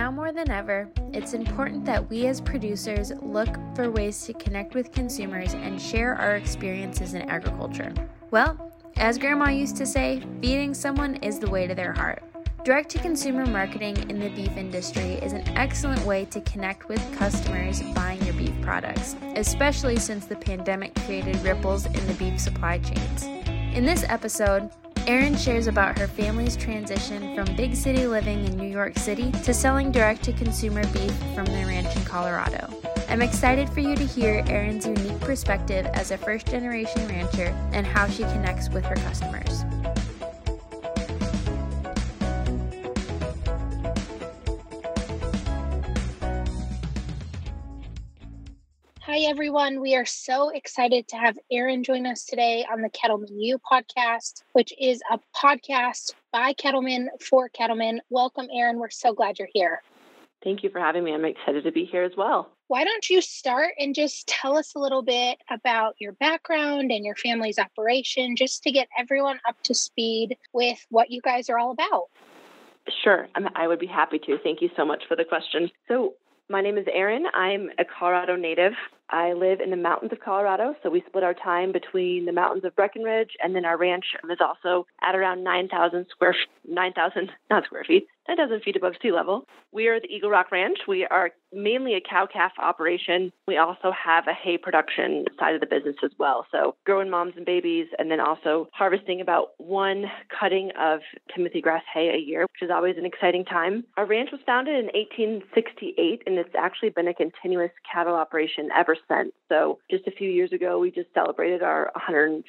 Now more than ever, it's important that we as producers look for ways to connect with consumers and share our experiences in agriculture. Well, as Grandma used to say, feeding someone is the way to their heart. Direct-to-consumer marketing in the beef industry is an excellent way to connect with customers buying your beef products, especially since the pandemic created ripples in the beef supply chains. In this episode, Erin shares about her family's transition from big city living in New York City to selling direct-to-consumer beef from their ranch in Colorado. I'm excited for you to hear Erin's unique perspective as a first-generation rancher and how she connects with her customers. Hi, everyone. We are so excited to have Erin join us today on the Cattlemen U podcast, which is a podcast by Cattlemen for Cattlemen. Welcome, Erin. We're so glad you're here. Thank you for having me. I'm excited to be here as well. Why don't you start and just tell us a little bit about your background and your family's operation, just to get everyone up to speed with what you guys are all about? Sure. I would be happy to. Thank you so much for the question. So my name is Erin. I'm a Colorado native. I live in the mountains of Colorado, so we split our time between the mountains of Breckenridge, and then our ranch is also at around 9,000 feet above sea level. We are the Eagle Rock Ranch. We are mainly a cow-calf operation. We also have a hay production side of the business as well, so growing moms and babies, and then also harvesting about one cutting of timothy grass hay a year, which is always an exciting time. Our ranch was founded in 1868, and it's actually been a continuous cattle operation ever since. So just a few years ago, we just celebrated our 150th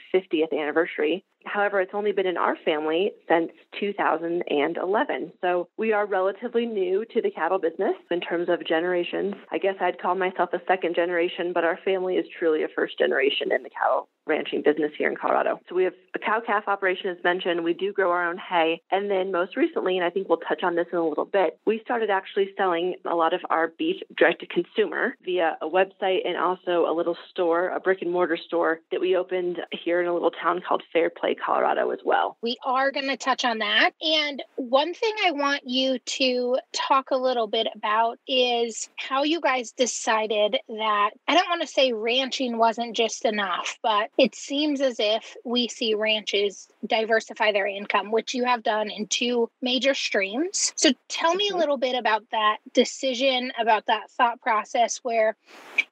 anniversary. However, it's only been in our family since 2011. So we are relatively new to the cattle business in terms of generations. I guess I'd call myself a second generation, but our family is truly a first generation in the cattle ranching business here in Colorado. So we have a cow-calf operation, as mentioned. We do grow our own hay. And then most recently, and I think we'll touch on this in a little bit, we started actually selling a lot of our beef direct-to-consumer via a website and also a little store, a brick-and-mortar store that we opened here in a little town called Fair Play, Colorado as well. We are going to touch on that. And one thing I want you to talk a little bit about is how you guys decided that, I don't want to say ranching wasn't just enough, but it seems as if we see ranches diversify their income, which you have done in two major streams. So tell me a little bit about that decision, about that thought process where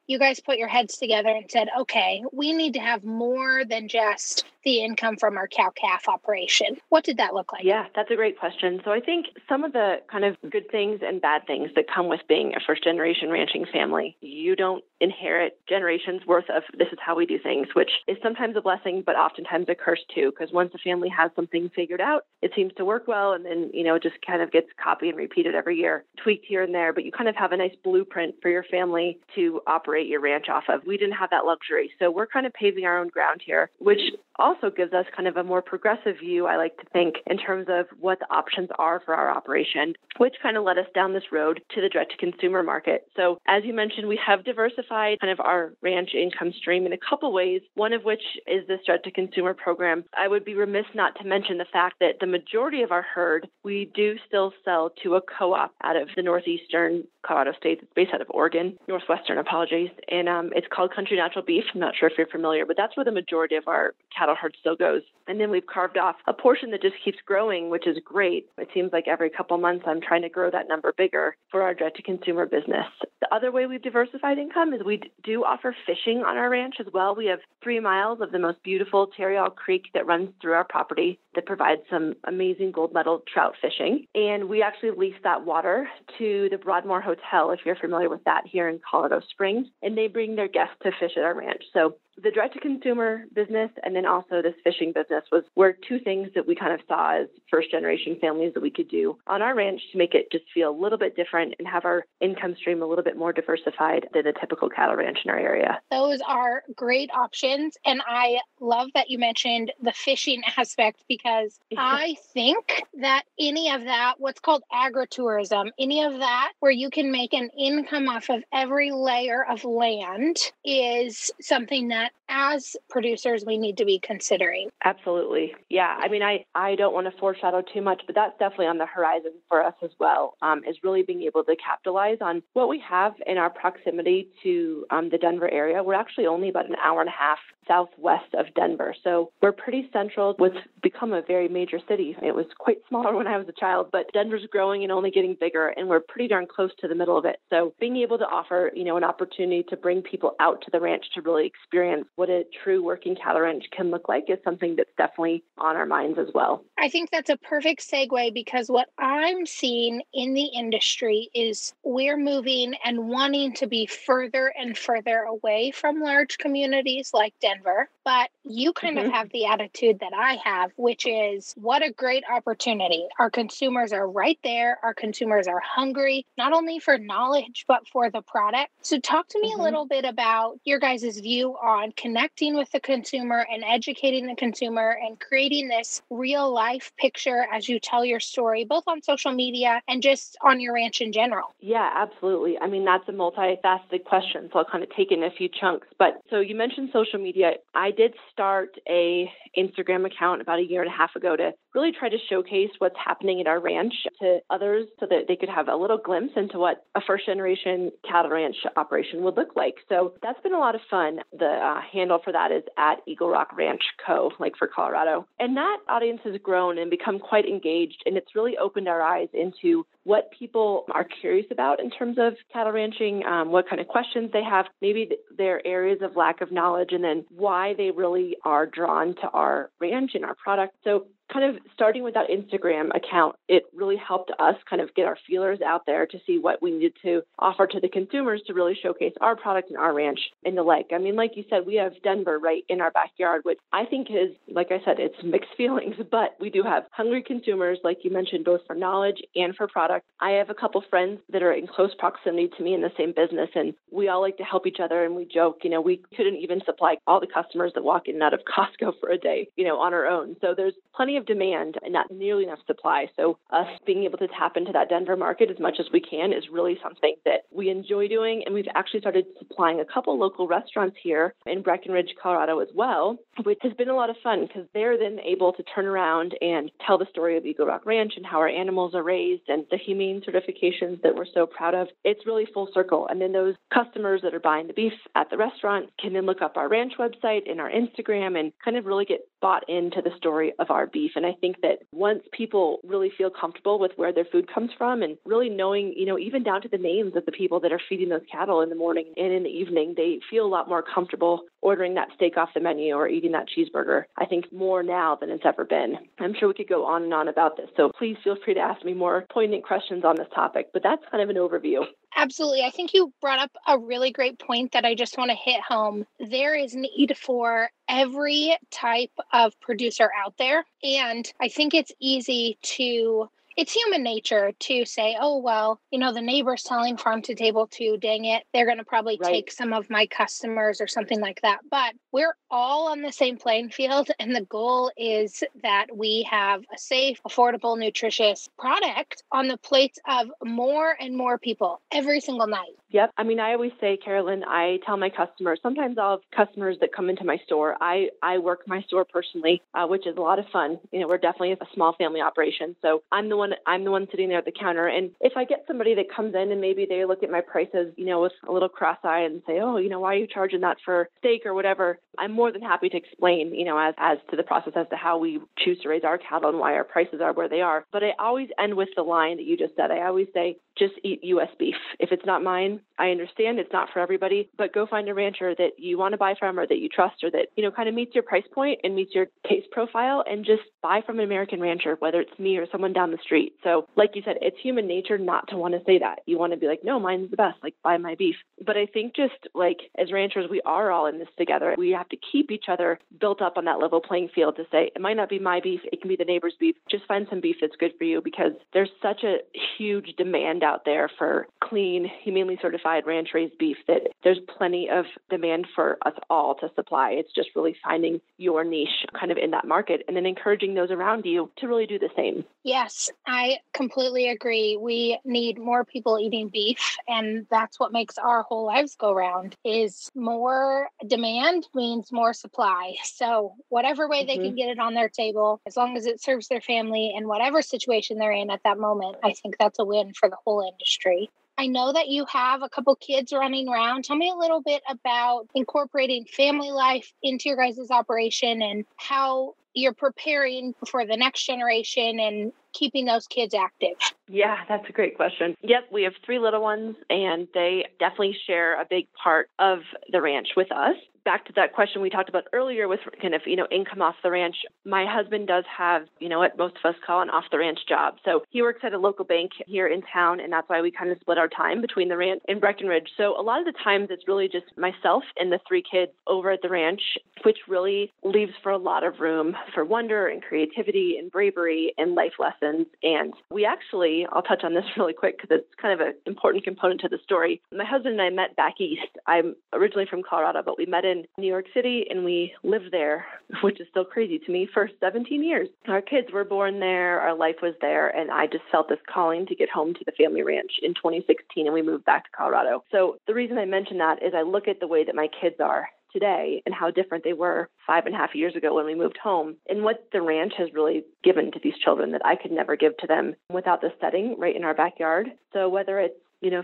you guys put your heads together and said, okay, we need to have more than just the income from our cow-calf operation. What did that look like? Yeah, that's a great question. So I think some of the kind of good things and bad things that come with being a first-generation ranching family, you don't inherit generations worth of this is how we do things, which is sometimes a blessing, but oftentimes a curse too, because once a family has something figured out, it seems to work well, and then, it just kind of gets copied and repeated every year, tweaked here and there, but you kind of have a nice blueprint for your family to operate your ranch off of. We didn't have that luxury, so we're kind of paving our own ground here, which also gives us kind of a more progressive view, I like to think, in terms of what the options are for our operation, which kind of led us down this road to the direct-to-consumer market. So as you mentioned, we have diversified kind of our ranch income stream in a couple ways, one of which is this direct-to-consumer program. I would be remiss not to mention the fact that the majority of our herd, we do still sell to a co-op out of the northeastern Colorado state. It's based out of Oregon, Northwestern, apologies. And it's called Country Natural Beef. I'm not sure if you're familiar, but that's where the majority of our cattle herd still goes. And then we've carved off a portion that just keeps growing, which is great. It seems like every couple months I'm trying to grow that number bigger for our direct-to-consumer business. The other way we've diversified income is we do offer fishing on our ranch as well. We have 3 miles of the most beautiful Terrell Creek that runs through our property that provides some amazing gold medal trout fishing. And we actually lease that water to the Broadmoor Hotel, if you're familiar with that, here in Colorado Springs. And they bring their guests to fish at our ranch. So the direct-to-consumer business and then also this fishing business were two things that we kind of saw as first-generation families that we could do on our ranch to make it just feel a little bit different and have our income stream a little bit more diversified than a typical cattle ranch in our area. Those are great options. And I love that you mentioned the fishing aspect, because I think that any of that, what's called agritourism, any of that where you can make an income off of every layer of land is something that as producers we need to be considering? Absolutely. Yeah. I mean, I don't want to foreshadow too much, but that's definitely on the horizon for us as well, is really being able to capitalize on what we have in our proximity to the Denver area. We're actually only about an hour and a half southwest of Denver. So we're pretty central. What's become a very major city. It was quite smaller when I was a child, but Denver's growing and only getting bigger, and we're pretty darn close to the middle of it. So being able to offer, you know, an opportunity to bring people out to the ranch to really experience what a true working cattle ranch can look like is something that's definitely on our minds as well. I think that's a perfect segue, because what I'm seeing in the industry is we're moving and wanting to be further and further away from large communities like Denver. But you kind of have the attitude that I have, which is what a great opportunity. Our consumers are right there. Our consumers are hungry, not only for knowledge, but for the product. So talk to me a little bit about your guys' view on connecting with the consumer and educating the consumer and creating this real life picture as you tell your story, both on social media and just on your ranch in general. Yeah, absolutely. I mean, that's a multifaceted question, so I'll kind of take it in a few chunks. But so you mentioned social media. I did start a Instagram account about a year and a half ago to really try to showcase what's happening at our ranch to others so that they could have a little glimpse into what a first generation cattle ranch operation would look like. So that's been a lot of fun. The handle for that is @Eagle Rock Ranch Co, like for Colorado. And that audience has grown and become quite engaged. And it's really opened our eyes into what people are curious about in terms of cattle ranching, what kind of questions they have, maybe their areas of lack of knowledge, and then why they really are drawn to our ranch and our product. So kind of starting with that Instagram account, it really helped us kind of get our feelers out there to see what we needed to offer to the consumers to really showcase our product and our ranch and the like. I mean, like you said, we have Denver right in our backyard, which I think is, like I said, it's mixed feelings, but we do have hungry consumers, like you mentioned, both for knowledge and for product. I have a couple friends that are in close proximity to me in the same business, and we all like to help each other, and we joke, you know, we couldn't even supply all the customers that walk in and out of Costco for a day, you know, on our own. So there's plenty of demand and not nearly enough supply. So us being able to tap into that Denver market as much as we can is really something that we enjoy doing. And we've actually started supplying a couple local restaurants here in Breckenridge, Colorado as well, which has been a lot of fun because they're then able to turn around and tell the story of Eagle Rock Ranch and how our animals are raised and the humane certifications that we're so proud of. It's really full circle. And then those customers that are buying the beef at the restaurant can then look up our ranch website and our Instagram and kind of really get bought into the story of our beef. And I think that once people really feel comfortable with where their food comes from and really knowing, you know, even down to the names of the people that are feeding those cattle in the morning and in the evening, they feel a lot more comfortable ordering that steak off the menu or eating that cheeseburger, I think more now than it's ever been. I'm sure we could go on and on about this. So please feel free to ask me more poignant questions on this topic, but that's kind of an overview. Absolutely. I think you brought up a really great point that I just want to hit home. There is need for every type of producer out there. And I think it's easy to, it's human nature to say, oh, well, you know, the neighbor's selling farm to table too, dang it, they're going to probably take some of my customers or something like that. But we're all on the same playing field. And the goal is that we have a safe, affordable, nutritious product on the plates of more and more people every single night. Yep. I mean, I always say, Carolyn, I tell my customers, sometimes I'll have customers that come into my store. I work my store personally, which is a lot of fun. You know, we're definitely a small family operation. So I'm the one sitting there at the counter. And if I get somebody that comes in and maybe they look at my prices, you know, with a little cross-eyed and say, oh, you know, why are you charging that for steak or whatever? I'm more than happy to explain, you know, as to the process as to how we choose to raise our cattle and why our prices are where they are. But I always end with the line that you just said. I always say, just eat U.S. beef. If it's not mine, I understand it's not for everybody, but go find a rancher that you want to buy from or that you trust or that, you know, kind of meets your price point and meets your taste profile, and just buy from an American rancher, whether it's me or someone down the street. So like you said, it's human nature not to want to say that. You want to be like, no, mine's the best, like buy my beef. But I think just like as ranchers, we are all in this together. We have to keep each other built up on that level playing field to say, it might not be my beef, it can be the neighbor's beef. Just find some beef that's good for you, because there's such a huge demand out there for clean, humanely certified ranch-raised beef that there's plenty of demand for us all to supply. It's just really finding your niche kind of in that market and then encouraging those around you to really do the same. Yes, I completely agree. We need more people eating beef, and that's what makes our whole lives go round, is more demand means more supply. So whatever way they can get it on their table, as long as it serves their family and whatever situation they're in at that moment, I think that's a win for the whole industry. I know that you have a couple kids running around. Tell me a little bit about incorporating family life into your guys' operation and how you're preparing for the next generation and keeping those kids active. Yeah, that's a great question. Yep, we have three little ones, and they definitely share a big part of the ranch with us. Back to that question we talked about earlier with kind of, income off the ranch. My husband does have, what most of us call an off the ranch job. So he works at a local bank here in town, and that's why we kind of split our time between the ranch and Breckenridge. So a lot of the times it's really just myself and the three kids over at the ranch, which really leaves for a lot of room for wonder and creativity and bravery and life lessons. And we actually, I'll touch on this really quick because it's kind of an important component to the story. My husband and I met back east. I'm originally from Colorado, but we met in New York City, and we lived there, which is still crazy to me, for 17 years. Our kids were born there, our life was there, and I just felt this calling to get home to the family ranch in 2016, and we moved back to Colorado. So the reason I mention that is I look at the way that my kids are today and how different they were 5.5 years ago when we moved home, and what the ranch has really given to these children that I could never give to them without the setting right in our backyard. So whether it's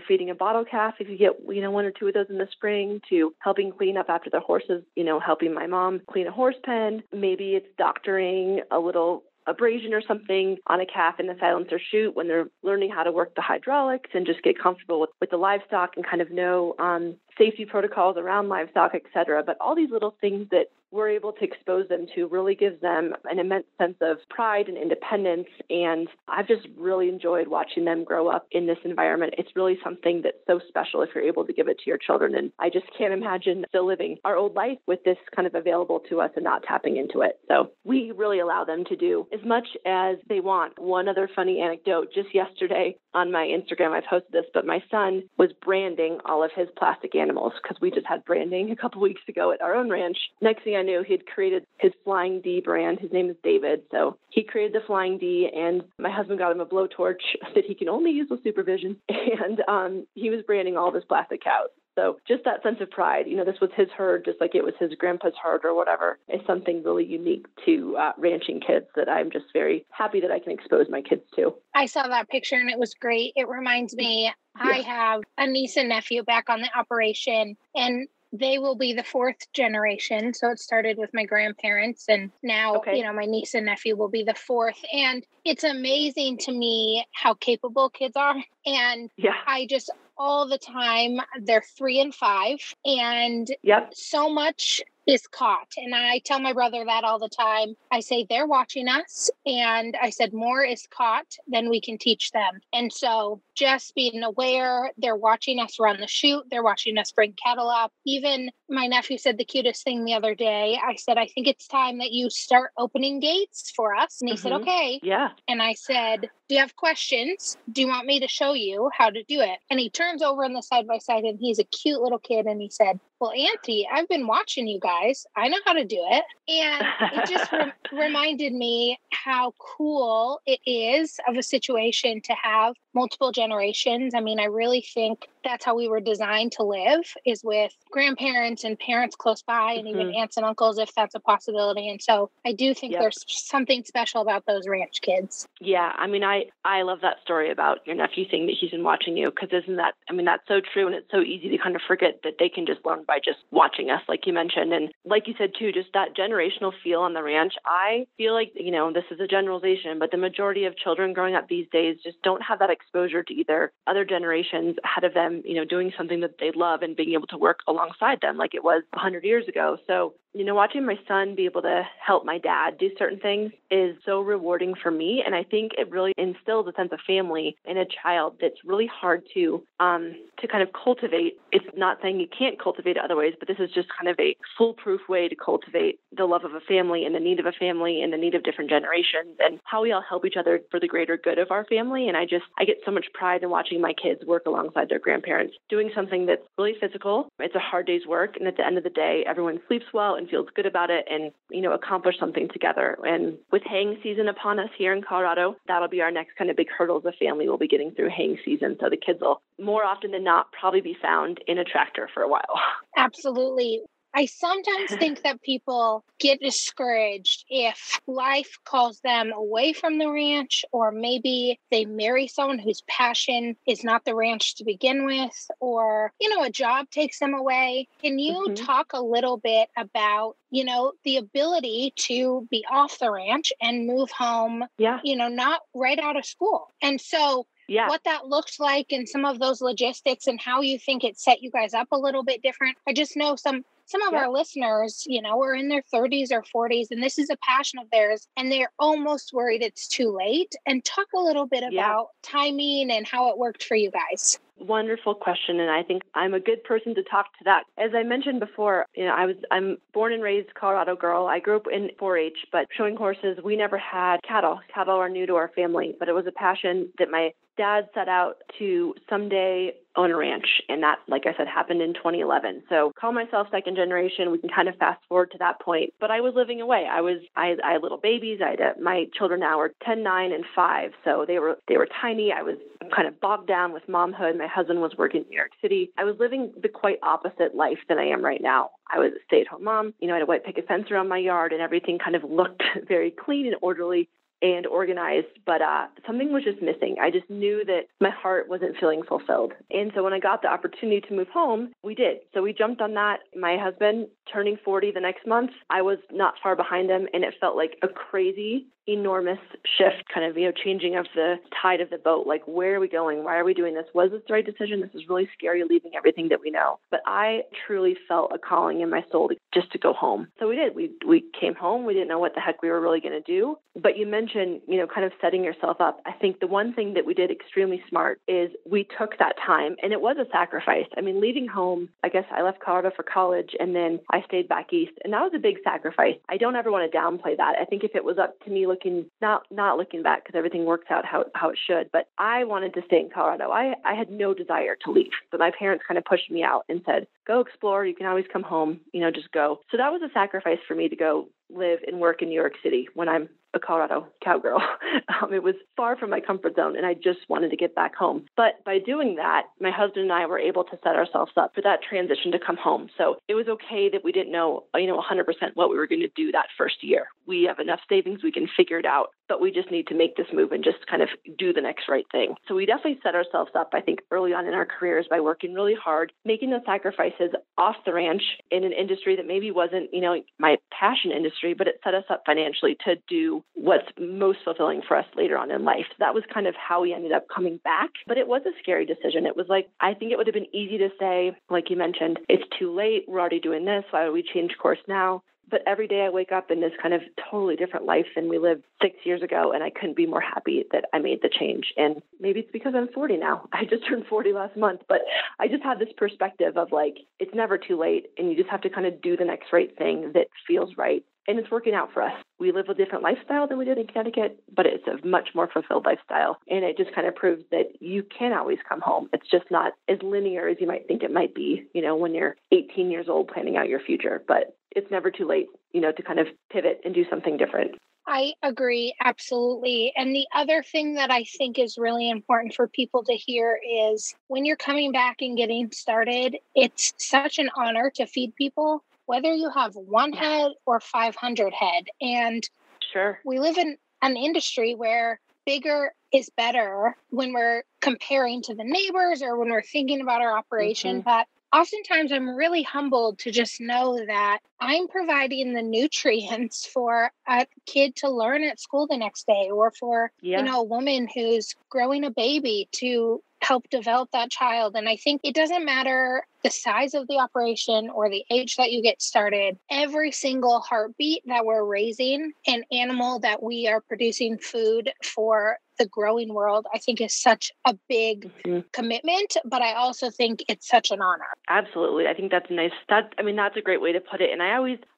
feeding a bottle calf, if you get, one or two of those in the spring, to helping clean up after the horses, helping my mom clean a horse pen. Maybe it's doctoring a little abrasion or something on a calf in the silencer chute when they're learning how to work the hydraulics and just get comfortable with the livestock and kind of know safety protocols around livestock, et cetera. But all these little things that we're able to expose them to really gives them an immense sense of pride and independence. And I've just really enjoyed watching them grow up in this environment. It's really something that's so special if you're able to give it to your children. And I just can't imagine still living our old life with this kind of available to us and not tapping into it. So we really allow them to do as much as they want. One other funny anecdote, just yesterday on my Instagram, I've posted this, but my son was branding all of his plastic animals because we just had branding a couple weeks ago at our own ranch. Next thing I knew, he had created his Flying D brand. His name is David. So he created the Flying D, and my husband got him a blowtorch that he can only use with supervision. And he was branding all of his plastic cows. So just that sense of pride, this was his herd, just like it was his grandpa's herd or whatever, is something really unique to ranching kids that I'm just very happy that I can expose my kids to. I saw that picture and it was great. It reminds me, yeah. I have a niece and nephew back on the operation, and they will be the fourth generation. So it started with my grandparents, and now, my niece and nephew will be the fourth. And it's amazing to me how capable kids are. And I just, all the time, they're 3 and 5. And so much is caught. And I tell my brother that all the time. I say, they're watching us. And I said, more is caught than we can teach them. And so just being aware, they're watching us run the chute. They're watching us bring cattle up. Even my nephew said the cutest thing the other day. I said, I think it's time that you start opening gates for us. And he said, okay. Yeah. And I said, do you have questions? Do you want me to show you how to do it? And he turns over on the side by side, and he's a cute little kid. And he said, well, Auntie, I've been watching you guys. I know how to do it. And it just reminded me how cool it is of a situation to have multiple generations. I mean, I really think that's how we were designed to live, is with grandparents and parents close by, and even aunts and uncles, if that's a possibility. And so I do think there's something special about those ranch kids. Yeah. I mean, I love that story about your nephew thing that he's been watching you, because that's so true. And it's so easy to kind of forget that they can just learn by just watching us, like you mentioned. And like you said, too, just that generational feel on the ranch. I feel like, this is a generalization, but the majority of children growing up these days just don't have that exposure to either other generations ahead of them, doing something that they love and being able to work alongside them like it was 100 years ago. So, watching my son be able to help my dad do certain things is so rewarding for me. And I think it really instills a sense of family in a child that's really hard to kind of cultivate. It's not saying you can't cultivate it other ways, but this is just kind of a foolproof way to cultivate the love of a family and the need of a family and the need of different generations and how we all help each other for the greater good of our family. And I get so much pride in watching my kids work alongside their grandparents, doing something that's really physical. It's a hard day's work. And at the end of the day, everyone sleeps well and everyone feels good about it and, you know, accomplish something together. And with haying season upon us here in Colorado, that'll be our next kind of big hurdle as a family. We'll be getting through haying season. So the kids will more often than not probably be found in a tractor for a while. Absolutely. I sometimes think that people get discouraged if life calls them away from the ranch, or maybe they marry someone whose passion is not the ranch to begin with, or, you know, a job takes them away. Can you talk a little bit about, you know, the ability to be off the ranch and move home, you know, not right out of school? And so what that looked like and some of those logistics and how you think it set you guys up a little bit different. I just know some of our listeners, you know, are in their 30s or 40s, and this is a passion of theirs, and they're almost worried it's too late. And talk a little bit about timing and how it worked for you guys. Wonderful question. And I think I'm a good person to talk to that. As I mentioned before, you know, I'm born and raised Colorado girl. I grew up in 4-H, but showing horses, we never had cattle. Cattle are new to our family, but it was a passion that my dad set out to someday own a ranch. And that, like I said, happened in 2011. So call myself second generation. We can kind of fast forward to that point. But I was living away. I had little babies. My children now are 10, 9, and 5. So they were tiny. I was kind of bogged down with momhood. My husband was working in New York City. I was living the quite opposite life than I am right now. I was a stay-at-home mom. You know, I had a white picket fence around my yard, and everything kind of looked very clean and orderly and organized, but something was just missing. I just knew that my heart wasn't feeling fulfilled. And so when I got the opportunity to move home, we did. So we jumped on that. My husband turning 40 the next month, I was not far behind him, and it felt like a crazy, enormous shift, kind of, you know, changing of the tide of the boat. Like, where are we going? Why are we doing this? Was this the right decision? This is really scary, leaving everything that we know. But I truly felt a calling in my soul just to go home. So we did. We came home. We didn't know what the heck we were really going to do. But you mentioned, you know, kind of setting yourself up. I think the one thing that we did extremely smart is we took that time, and it was a sacrifice. I mean, leaving home, I guess I left Colorado for college, and then I stayed back east, and that was a big sacrifice. I don't ever want to downplay that. I think if it was up to me, not looking back, because everything works out how it should. But I wanted to stay in Colorado. I had no desire to leave, but my parents kind of pushed me out and said, go explore. You can always come home, you know, just go. So that was a sacrifice for me to go live and work in New York City when I'm a Colorado cowgirl. It was far from my comfort zone, and I just wanted to get back home. But by doing that, my husband and I were able to set ourselves up for that transition to come home. So it was okay that we didn't know, you know, 100% what we were going to do that first year. We have enough savings, we can figure it out, but we just need to make this move and just kind of do the next right thing. So we definitely set ourselves up, I think, early on in our careers by working really hard, making those sacrifices off the ranch in an industry that maybe wasn't, you know, my passion industry, but it set us up financially to do what's most fulfilling for us later on in life. So that was kind of how we ended up coming back. But it was a scary decision. It was like, I think it would have been easy to say, like you mentioned, it's too late. We're already doing this. Why would we change course now? But every day I wake up in this kind of totally different life than we lived 6 years ago, and I couldn't be more happy that I made the change. And maybe it's because I'm 40 now. I just turned 40 last month, but I just have this perspective of like, it's never too late, and you just have to kind of do the next right thing that feels right. And it's working out for us. We live a different lifestyle than we did in Connecticut, but it's a much more fulfilled lifestyle. And it just kind of proves that you can always come home. It's just not as linear as you might think it might be, you know, when you're 18 years old planning out your future. But it's never too late, you know, to kind of pivot and do something different. I agree. Absolutely. And the other thing that I think is really important for people to hear is when you're coming back and getting started, it's such an honor to feed people, whether you have one head or 500 head. And sure, we live in an industry where bigger is better when we're comparing to the neighbors or when we're thinking about our operation. But oftentimes I'm really humbled to just know that I'm providing the nutrients for a kid to learn at school the next day, or for, you know, a woman who's growing a baby to help develop that child. And I think it doesn't matter the size of the operation or the age that you get started, every single heartbeat that we're raising an animal, that we are producing food for the growing world, I think is such a big commitment, but I also think it's such an honor. Absolutely. I think that's nice. That's a great way to put it. And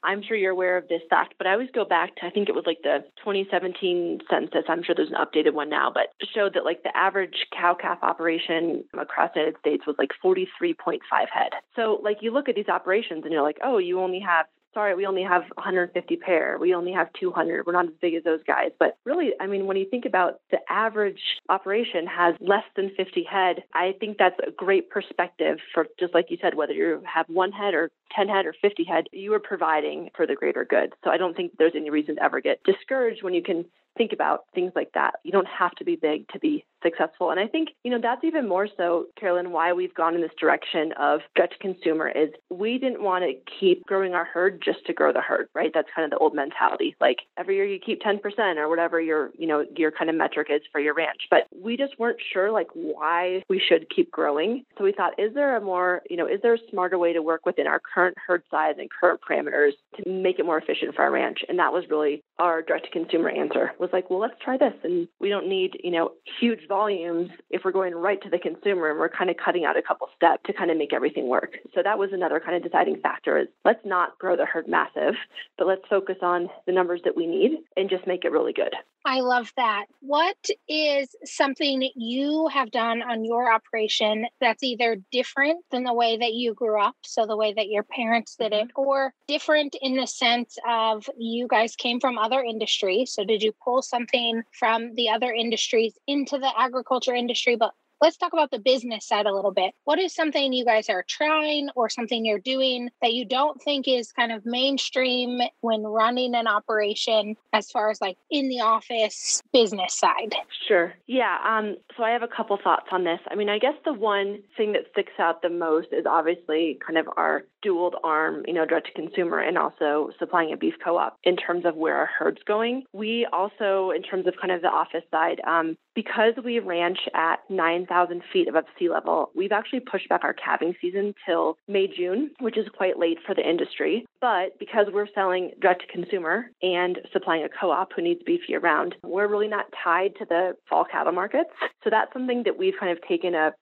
I'm sure you're aware of this fact, but I always go back to, I think it was like the 2017 census. I'm sure there's an updated one now, but showed that like the average cow-calf operation across the United States was like 43.5 head. So like you look at these operations and you're like, oh, you only have sorry, we only have 150 pair. We only have 200. We're not as big as those guys. But really, I mean, when you think about the average operation has less than 50 head, I think that's a great perspective for, just like you said, whether you have one head or 10 head or 50 head, you are providing for the greater good. So I don't think there's any reason to ever get discouraged when you can think about things like that. You don't have to be big to be successful. And I think, you know, that's even more so, Carolyn, why we've gone in this direction of direct consumer is we didn't want to keep growing our herd just to grow the herd, right? That's kind of the old mentality. Like every year you keep 10% or whatever your kind of metric is for your ranch. But we just weren't sure like why we should keep growing. So we thought, is there a smarter way to work within our current herd size and current parameters to make it more efficient for our ranch? And that was really our direct consumer answer was like, well, let's try this. And we don't need, huge volumes if we're going right to the consumer and we're kind of cutting out a couple steps to kind of make everything work. So that was another kind of deciding factor is let's not grow the herd massive, but let's focus on the numbers that we need and just make it really good. I love that. What is something that you have done on your operation that's either different than the way that you grew up, so the way that your parents did it, or different in the sense of you guys came from other industries? So did you pull something from the other industries into the agriculture industry? But let's talk about the business side a little bit. What is something you guys are trying or something you're doing that you don't think is kind of mainstream when running an operation as far as like in the office business side? Sure. Yeah. So I have a couple thoughts on this. I mean, I guess the one thing that sticks out the most is obviously kind of our dual arm, direct to consumer and also supplying a beef co-op in terms of where our herd's going. We also, in terms of kind of the office side, because we ranch at 9,000 feet above sea level, we've actually pushed back our calving season till May, June, which is quite late for the industry. But because we're selling direct to consumer and supplying a co-op who needs beef year-round, we're really not tied to the fall cattle markets. So that's something that we've kind of taken a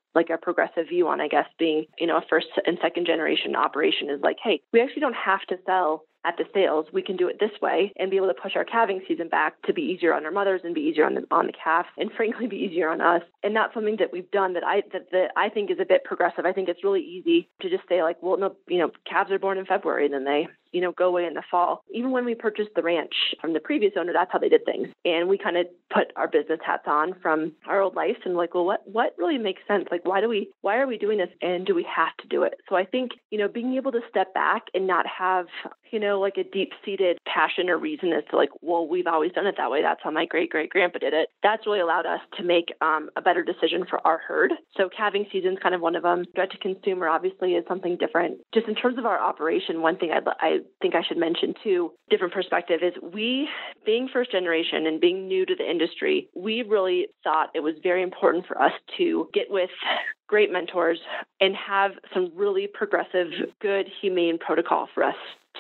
progressive view on, I guess, being, a first and second generation operation is like, hey, we actually don't have to sell at the sales, we can do it this way and be able to push our calving season back to be easier on our mothers and be easier on the calf and frankly be easier on us. And that's something that we've done that I think is a bit progressive. I think it's really easy to just say like, well, no, calves are born in February, then they go away in the fall. Even when we purchased the ranch from the previous owner, that's how they did things. And we kind of put our business hats on from our old life and like, well, what really makes sense? Like, why are we doing this? And do we have to do it? So I think, being able to step back and not have, like a deep-seated passion or reason as to like, well, we've always done it that way. That's how my great-great-grandpa did it. That's really allowed us to make a better decision for our herd. So calving season is kind of one of them. Direct-to-consumer obviously is something different. Just in terms of our operation, one thing I think I should mention too, different perspective is we, being first generation and being new to the industry, we really thought it was very important for us to get with great mentors and have some really progressive, good, humane protocol for us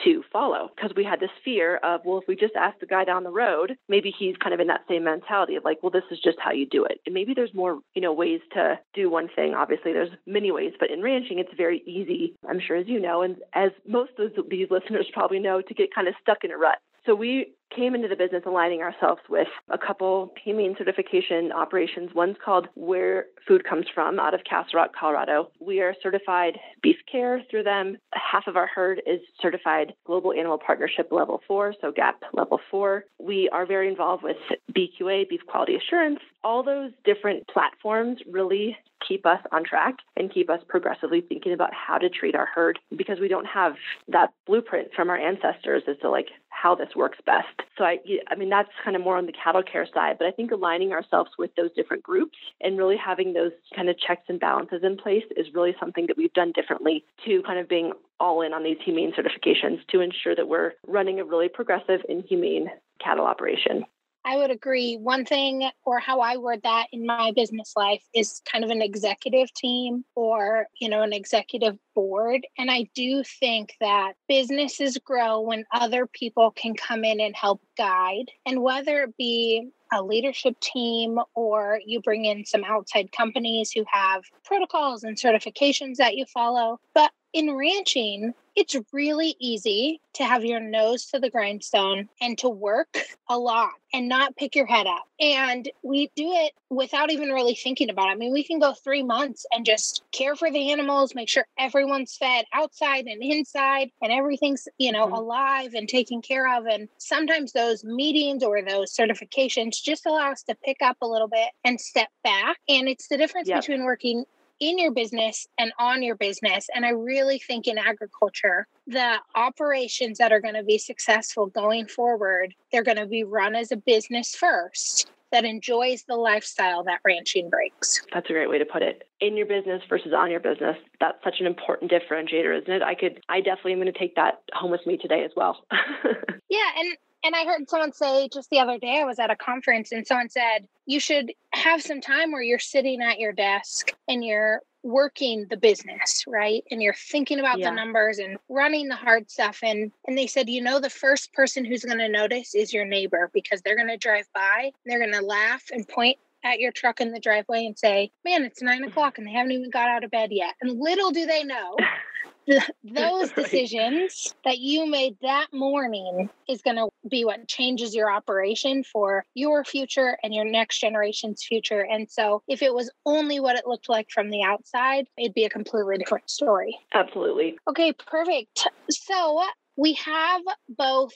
to follow, because we had this fear of, well, if we just ask the guy down the road, maybe he's kind of in that same mentality of like, well, this is just how you do it. And maybe there's more, ways to do one thing. Obviously, there's many ways, but in ranching, it's very easy, I'm sure, as you know, and as most of these listeners probably know, to get kind of stuck in a rut. So we came into the business aligning ourselves with a couple humane certification operations. One's called Where Food Comes From out of Cass Rock, Colorado. We are certified beef care through them. Half of our herd is certified Global Animal Partnership Level 4, so GAP Level 4. We are very involved with BQA, Beef Quality Assurance. All those different platforms really keep us on track and keep us progressively thinking about how to treat our herd, because we don't have that blueprint from our ancestors as to like how this works best. So I mean, that's kind of more on the cattle care side, but I think aligning ourselves with those different groups and really having those kind of checks and balances in place is really something that we've done differently to kind of being all in on these humane certifications to ensure that we're running a really progressive and humane cattle operation. I would agree. One thing, or how I word that in my business life, is kind of an executive team or, an executive board. And I do think that businesses grow when other people can come in and help guide. And whether it be a leadership team or you bring in some outside companies who have protocols and certifications that you follow, but in ranching, it's really easy to have your nose to the grindstone and to work a lot and not pick your head up. And we do it without even really thinking about it. I mean, we can go 3 months and just care for the animals, make sure everyone's fed outside and inside and everything's, you know, alive and taken care of. And sometimes those meetings or those certifications just allow us to pick up a little bit and step back. And it's the difference between working in your business and on your business. And I really think in agriculture, the operations that are going to be successful going forward, they're going to be run as a business first that enjoys the lifestyle that ranching brings. That's a great way to put it. In your business versus on your business. That's such an important differentiator, isn't it? I definitely am going to take that home with me today as well. Yeah. And I heard someone say just the other day, I was at a conference and someone said, you should have some time where you're sitting at your desk and you're working the business, right? And you're thinking about the numbers and running the hard stuff. And they said, you know, the first person who's going to notice is your neighbor, because they're going to drive by and they're going to laugh and point at your truck in the driveway and say, man, it's 9 o'clock and they haven't even got out of bed yet. And little do they know, those decisions that you made that morning is going to be what changes your operation for your future and your next generation's future. And so if it was only what it looked like from the outside, it'd be a completely different story. Absolutely. Okay, perfect. So we have both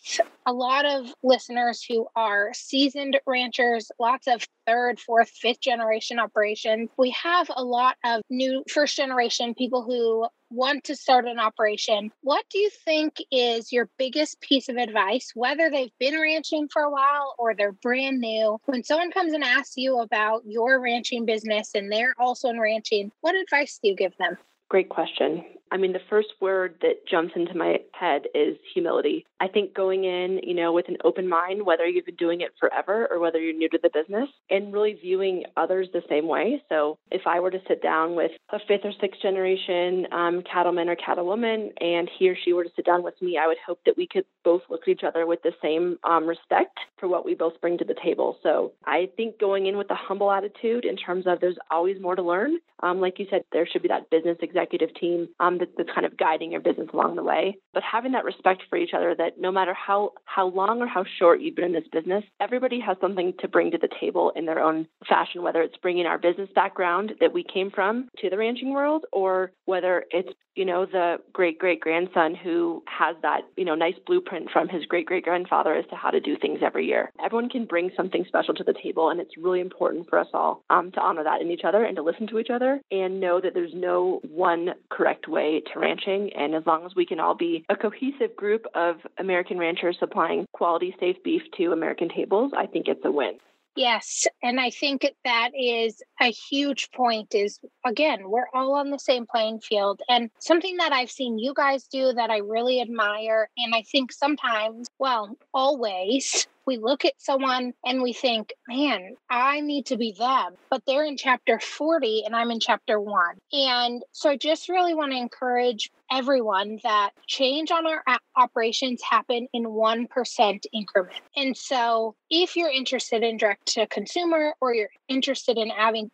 a lot of listeners who are seasoned ranchers, lots of third, fourth, fifth generation operations. We have a lot of new first generation people who want to start an operation. What do you think is your biggest piece of advice, whether they've been ranching for a while or they're brand new? When someone comes and asks you about your ranching business and they're also in ranching, what advice do you give them? Great question. I mean, the first word that jumps into my head is humility. I think going in, you know, with an open mind, whether you've been doing it forever or whether you're new to the business, and really viewing others the same way. So if I were to sit down with a fifth or sixth generation cattleman or cattlewoman, and he or she were to sit down with me, I would hope that we could both look at each other with the same respect for what we both bring to the table. So I think going in with a humble attitude in terms of there's always more to learn. Like you said, there should be that business executive team that's kind of guiding your business along the way. But having that respect for each other that no matter how long or how short you've been in this business, everybody has something to bring to the table in their own fashion, whether it's bringing our business background that we came from to the ranching world, or whether it's, you know, the great-great-grandson who has that, you know, nice blueprint from his great-great-grandfather as to how to do things every year. Everyone can bring something special to the table, and it's really important for us all to honor that in each other and to listen to each other and know that there's no one correct way to ranching. And as long as we can all be a cohesive group of American ranchers supplying quality, safe beef to American tables, I think it's a win. Yes. And I think that is a huge point is, again, we're all on the same playing field. And something that I've seen you guys do that I really admire, and I think sometimes, well, always, we look at someone and we think, man, I need to be them, but they're in chapter 40 and I'm in chapter 1. And so I just really want to encourage everyone that change on our operations happen in 1% increment. And so if you're interested in direct to consumer, or you're interested in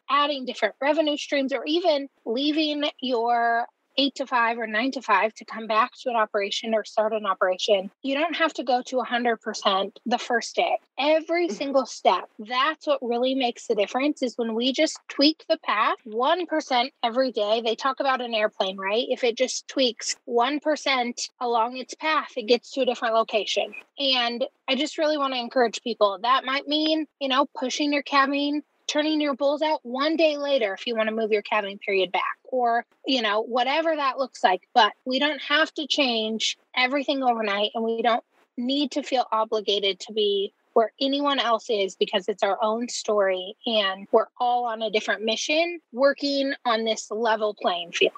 adding different revenue streams, or even leaving your 8 to 5 or 9 to 5 to come back to an operation or start an operation, you don't have to go to 100% the first day. Every single step, that's what really makes the difference is when we just tweak the path 1% every day. They talk about an airplane, right? If it just tweaks 1% along its path, it gets to a different location. And I just really want to encourage people. That might mean, you know, pushing your calving, turning your bulls out one day later if you want to move your calving period back, or, you know, whatever that looks like. But we don't have to change everything overnight, and we don't need to feel obligated to be where anyone else is, because it's our own story and we're all on a different mission working on this level playing field.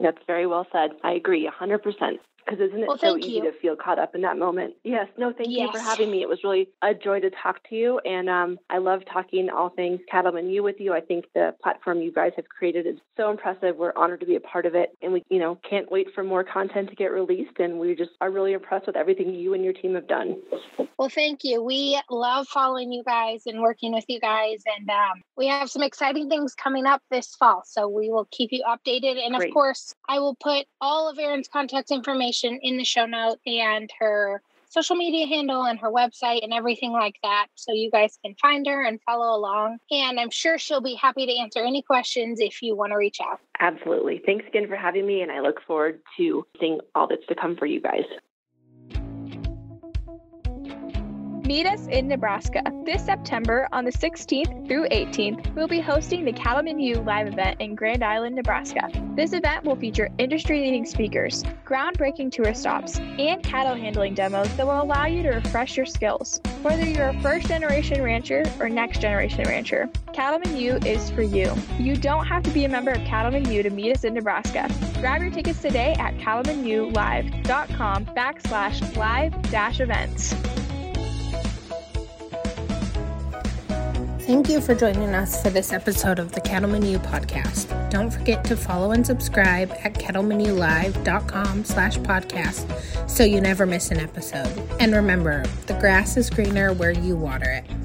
That's very well said. I agree 100%. Because isn't it so easy to feel caught up in that moment? Yes. No, thank you for having me. It was really a joy to talk to you. And I love talking all things Cattlemen U with you. I think the platform you guys have created is so impressive. We're honored to be a part of it. And we, can't wait for more content to get released. And we just are really impressed with everything you and your team have done. Well, thank you. We love following you guys and working with you guys. And we have some exciting things coming up this fall. So we will keep you updated. And Great. Of course, I will put all of Erin's contact information in the show note, and her social media handle and her website and everything like that, so you guys can find her and follow along. And I'm sure she'll be happy to answer any questions if you want to reach out. Absolutely. Thanks again for having me, and I look forward to seeing all that's to come for you guys. Meet us in Nebraska. This September, on the 16th through 18th, we'll be hosting the Cattlemen U live event in Grand Island, Nebraska. This event will feature industry-leading speakers, groundbreaking tour stops, and cattle handling demos that will allow you to refresh your skills. Whether you're a first-generation rancher or next-generation rancher, Cattlemen U is for you. You don't have to be a member of Cattlemen U to meet us in Nebraska. Grab your tickets today at cattlemenulive.com/live-events. Thank you for joining us for this episode of the Cattlemen U podcast. Don't forget to follow and subscribe at cattlemenulive.com/podcast so you never miss an episode. And remember, the grass is greener where you water it.